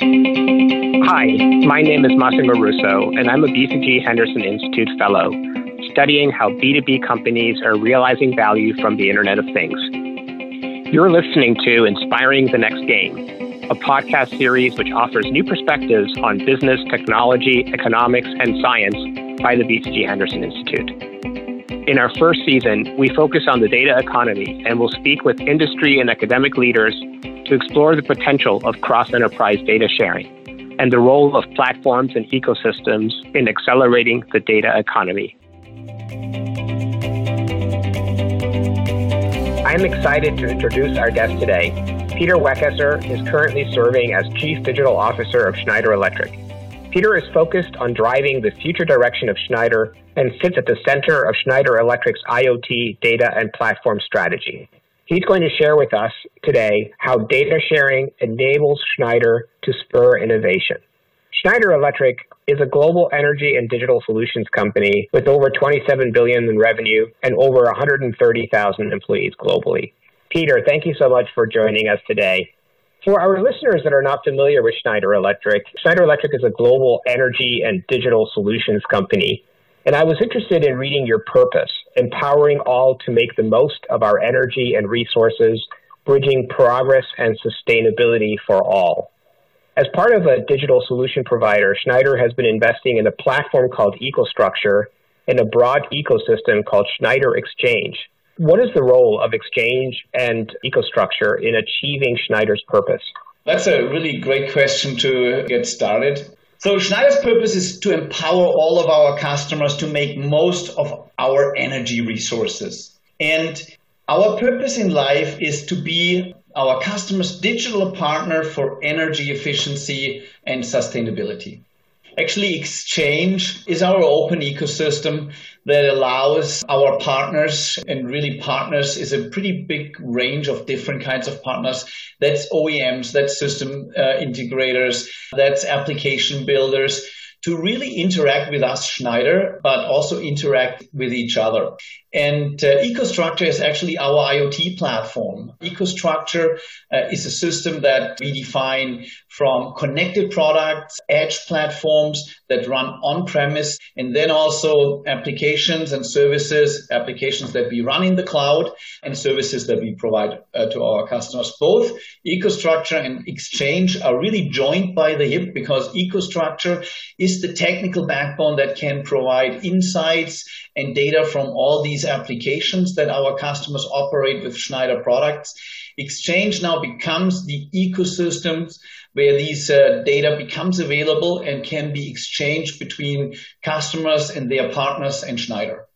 Hi, my name is Massimo Russo, and I'm a BCG Henderson Institute Fellow, studying how B2B companies are realizing value from the Internet of Things. You're listening to Inspiring the Next Game, a podcast series which offers new perspectives on business, technology, economics, and science by the BCG Henderson Institute. In our first season, we focus on the data economy and will speak with industry and academic leaders to explore the potential of cross-enterprise data sharing and the role of platforms and ecosystems in accelerating the data economy. I'm excited to introduce our guest today. Peter Weckesser is currently serving as Chief Digital Officer of Schneider Electric. Peter is focused on driving the future direction of Schneider and sits at the center of Schneider Electric's IoT data and platform strategy. He's going to share with us today how data sharing enables Schneider to spur innovation. Schneider Electric is a global energy and digital solutions company with over $27 billion in revenue and over 130,000 employees globally. Peter, thank you so much for joining us today. For our listeners that are not familiar with Schneider Electric is a global energy and digital solutions company. And I was interested in reading your purpose, empowering all to make the most of our energy and resources, bridging progress and sustainability for all. As part of a digital solution provider, Schneider has been investing in a platform called EcoStruxure and a broad ecosystem called Schneider Exchange. What is the role of Exchange and EcoStruxure in achieving Schneider's purpose? That's a really great question to get started. So Schneider's purpose is to empower all of our customers to make most of our energy resources. And our purpose in life is to be our customers' digital partner for energy efficiency and sustainability. Actually, Exchange is our open ecosystem that allows our partners, and really partners is a pretty big range of different kinds of partners. That's OEMs, that's system integrators, that's application builders, to really interact with us, Schneider, but also interact with each other. And EcoStruxure is actually our IoT platform. EcoStruxure is a system that we define from connected products, edge platforms that run on-premise, and then also applications and services, applications that we run in the cloud, and services that we provide to our customers. Both EcoStruxure and Exchange are really joined by the hip because EcoStruxure is the technical backbone that can provide insights and data from all these applications that our customers operate with Schneider products. Exchange now becomes the ecosystem where these data becomes available and can be exchanged between customers and their partners and Schneider.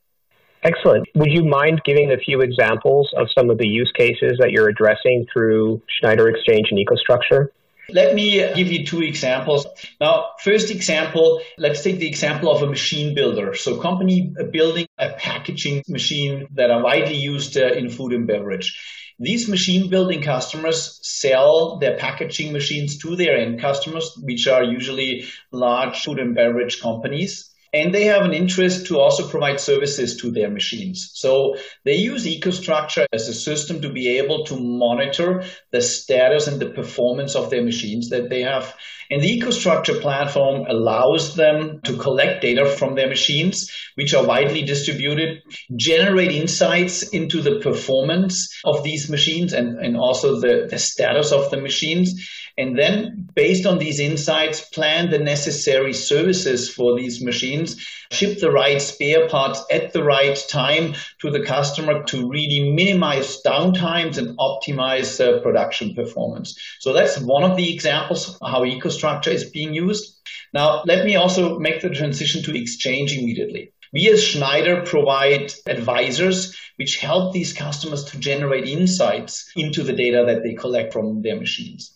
Excellent. Would you mind giving a few examples of some of the use cases that you're addressing through Schneider Exchange and EcoStruxure? Let me give you two examples. Now, first example, let's take the example of a machine builder. So company building a packaging machine that are widely used in food and beverage. These machine building customers sell their packaging machines to their end customers, which are usually large food and beverage companies. And they have an interest to also provide services to their machines. So they use EcoStruxure as a system to be able to monitor the status and the performance of their machines that they have. And the EcoStruxure platform allows them to collect data from their machines, which are widely distributed, generate insights into the performance of these machines and also the status of the machines. And then, based on these insights, plan the necessary services for these machines, ship the right spare parts at the right time to the customer to really minimize downtimes and optimize production performance. So that's one of the examples of how EcoStruxure is being used. Now, let me also make the transition to Exchange immediately. We as Schneider provide advisors which help these customers to generate insights into the data that they collect from their machines.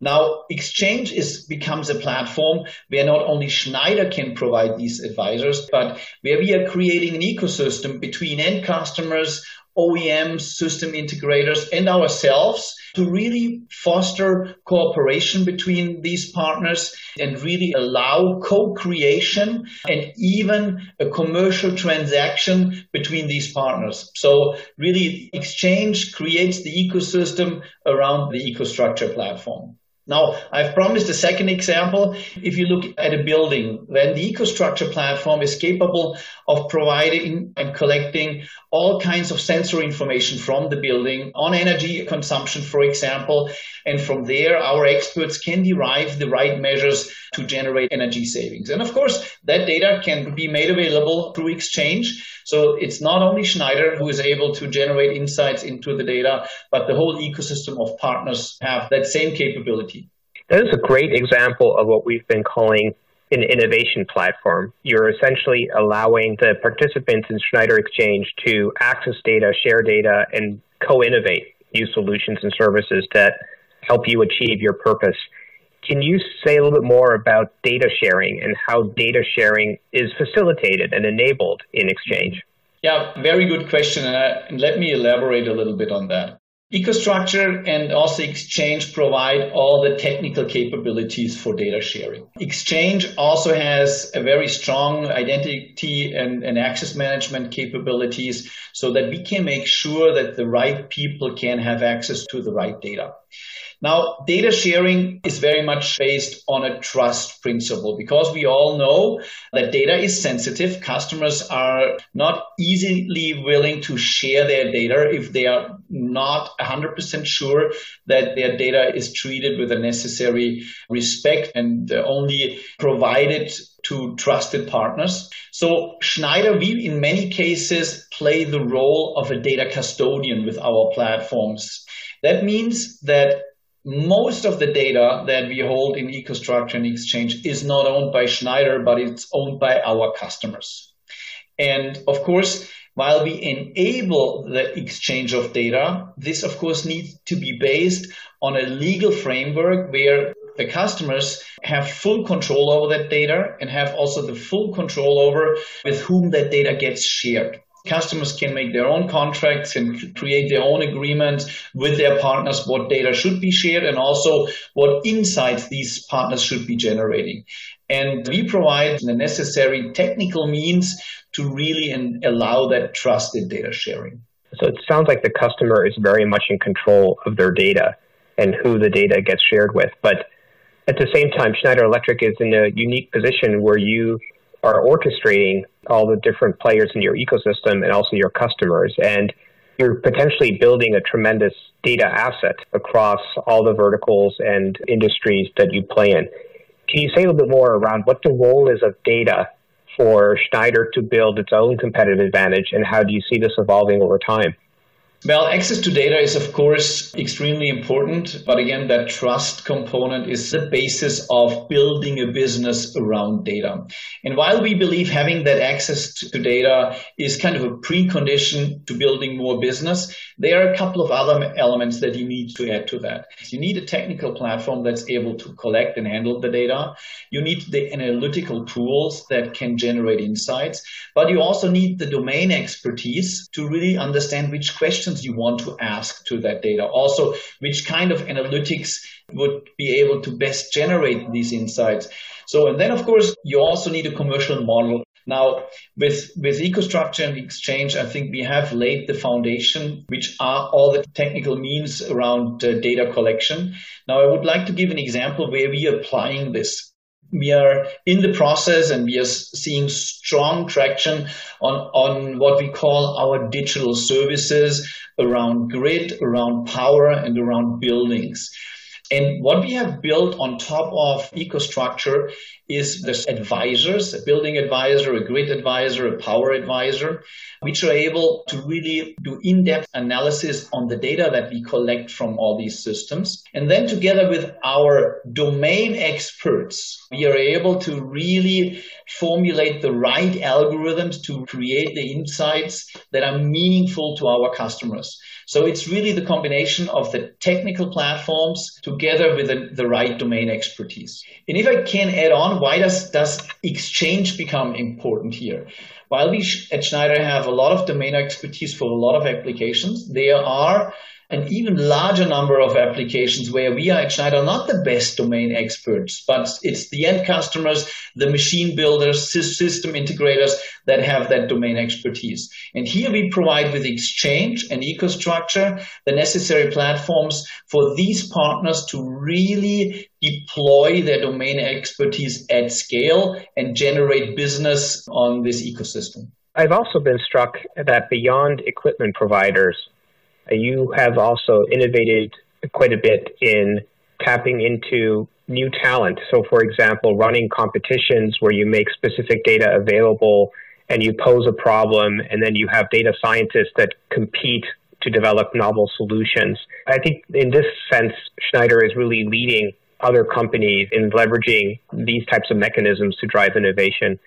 Now, Exchange becomes a platform where not only Schneider can provide these advisors, but where we are creating an ecosystem between end customers, OEMs, system integrators, and ourselves to really foster cooperation between these partners and really allow co-creation and even a commercial transaction between these partners. So really, Exchange creates the ecosystem around the EcoStruxure platform. Now, I've promised a second example. If you look at a building, then the EcoStruxure platform is capable of providing and collecting all kinds of sensory information from the building on energy consumption, for example. And from there, our experts can derive the right measures to generate energy savings. And of course, that data can be made available through Exchange. So it's not only Schneider who is able to generate insights into the data, but the whole ecosystem of partners have that same capability. That is a great example of what we've been calling an innovation platform. You're essentially allowing the participants in Schneider Exchange to access data, share data, and co-innovate new solutions and services that help you achieve your purpose. Can you say a little bit more about data sharing and how data sharing is facilitated and enabled in Exchange? Yeah, very good question. And let me elaborate a little bit on that. EcoStruxure and also Exchange provide all the technical capabilities for data sharing. Exchange also has a very strong identity and access management capabilities so that we can make sure that the right people can have access to the right data. Now, data sharing is very much based on a trust principle because we all know that data is sensitive. Customers are not easily willing to share their data if they are not 100% sure that their data is treated with the necessary respect and only provided to trusted partners. So Schneider, we in many cases play the role of a data custodian with our platforms. That means that most of the data that we hold in EcoStruxure and Exchange is not owned by Schneider, but it's owned by our customers. And of course, while we enable the exchange of data, this of course needs to be based on a legal framework where the customers have full control over that data and have also the full control over with whom that data gets shared. Customers can make their own contracts and create their own agreements with their partners, what data should be shared and also what insights these partners should be generating. And we provide the necessary technical means to really allow that trusted data sharing. So it sounds like the customer is very much in control of their data and who the data gets shared with. But at the same time, Schneider Electric is in a unique position where you are orchestrating all the different players in your ecosystem and also your customers. And you're potentially building a tremendous data asset across all the verticals and industries that you play in. Can you say a little bit more around what the role is of data for Schneider to build its own competitive advantage, and how do you see this evolving over time? Well, access to data is, of course, extremely important. But again, that trust component is the basis of building a business around data. And while we believe having that access to data is kind of a precondition to building more business, there are a couple of other elements that you need to add to that. You need a technical platform that's able to collect and handle the data. You need the analytical tools that can generate insights. But you also need the domain expertise to really understand which questions you want to ask to that data. Also, which kind of analytics would be able to best generate these insights. So, and then of course, you also need a commercial model. Now, with EcoStruxure and Exchange, I think we have laid the foundation, which are all the technical means around data collection. Now, I would like to give an example where we are applying this. We are in the process and we are seeing strong traction on what we call our digital services around grid, around power, and around buildings. And what we have built on top of EcoStruxure is the advisors, a building advisor, a grid advisor, a power advisor, which are able to really do in-depth analysis on the data that we collect from all these systems. And then together with our domain experts, we are able to really formulate the right algorithms to create the insights that are meaningful to our customers. So it's really the combination of the technical platforms together with the right domain expertise. And if I can add on, why does Exchange become important here? While we at Schneider have a lot of domain expertise for a lot of applications, there are an even larger number of applications where we are at Schneider not the best domain experts, but it's the end customers, the machine builders, system integrators that have that domain expertise. And here we provide with Exchange and EcoStruxure the necessary platforms for these partners to really deploy their domain expertise at scale and generate business on this ecosystem. I've also been struck that beyond equipment providers, you have also innovated quite a bit in tapping into new talent. So, for example, running competitions where you make specific data available and you pose a problem, and then you have data scientists that compete to develop novel solutions. I think in this sense, Schneider is really leading other companies in leveraging these types of mechanisms to drive innovation.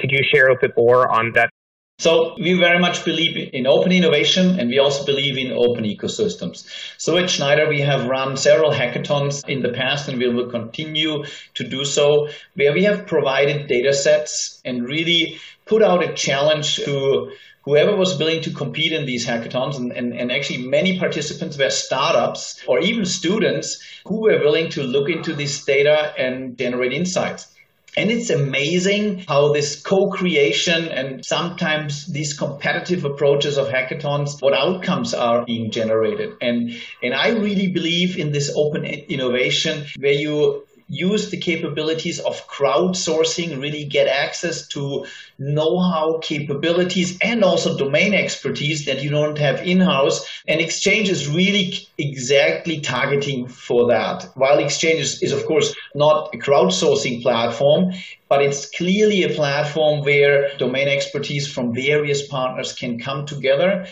Could you share a bit more on that? So we very much believe in open innovation, and we also believe in open ecosystems. So at Schneider, we have run several hackathons in the past, and we will continue to do so, where we have provided data sets and really put out a challenge to whoever was willing to compete in these hackathons, and actually many participants were startups or even students who were willing to look into this data and generate insights. And it's amazing how this co-creation and sometimes these competitive approaches of hackathons, what outcomes are being generated. And I really believe in this open innovation where you use the capabilities of crowdsourcing, really get access to know-how, capabilities, and also domain expertise that you don't have in-house. And Exchange is really exactly targeting for that. While Exchange is of course, not a crowdsourcing platform, but it's clearly a platform where domain expertise from various partners can come together.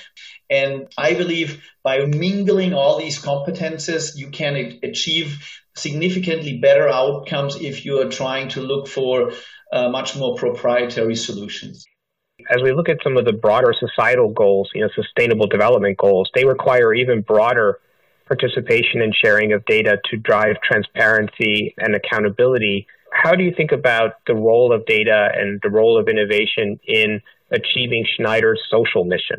And I believe by mingling all these competences, you can achieve significantly better outcomes if you are trying to look for much more proprietary solutions. As we look at some of the broader societal goals, sustainable development goals, they require even broader participation and sharing of data to drive transparency and accountability. How do you think about the role of data and the role of innovation in achieving Schneider's social mission?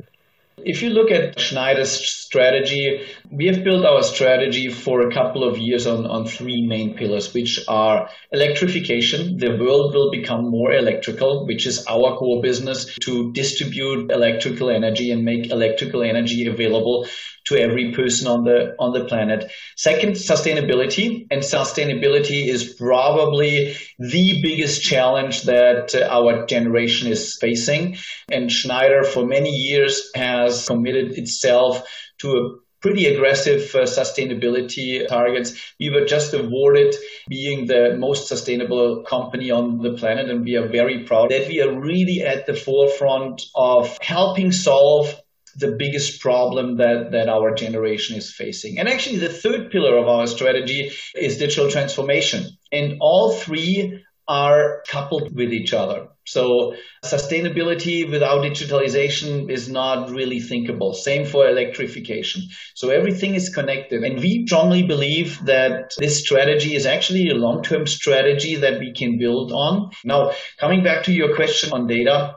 If you look at Schneider's strategy, we have built our strategy for a couple of years on three main pillars, which are electrification. The world will become more electrical, which is our core business, to distribute electrical energy and make electrical energy available to every person on the planet. Second, sustainability. And sustainability is probably the biggest challenge that our generation is facing. And Schneider for many years has committed itself to a pretty aggressive sustainability targets. We were just awarded being the most sustainable company on the planet, and we are very proud that we are really at the forefront of helping solve the biggest problem that our generation is facing. And actually, the third pillar of our strategy is digital transformation. And all three are coupled with each other. So sustainability without digitalization is not really thinkable. Same for electrification. So everything is connected. And we strongly believe that this strategy is actually a long-term strategy that we can build on. Now, coming back to your question on data,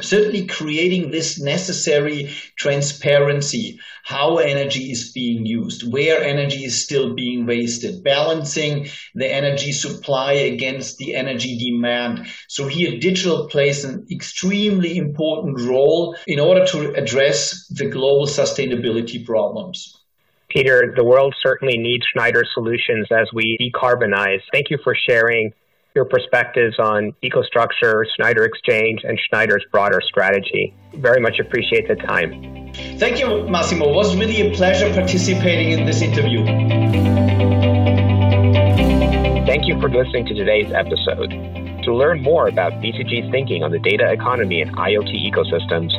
certainly creating this necessary transparency, how energy is being used, where energy is still being wasted, balancing the energy supply against the energy demand. So here digital plays an extremely important role in order to address the global sustainability problems. Peter, the world certainly needs Schneider solutions as we decarbonize. Thank you for sharing your perspectives on EcoStruxure, Schneider Exchange, and Schneider's broader strategy. Very much appreciate the time. Thank you, Massimo. It was really a pleasure participating in this interview. Thank you for listening to today's episode. To learn more about BCG's thinking on the data economy and IoT ecosystems,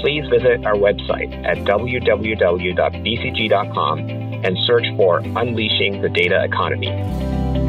please visit our website at www.bcg.com and search for Unleashing the Data Economy.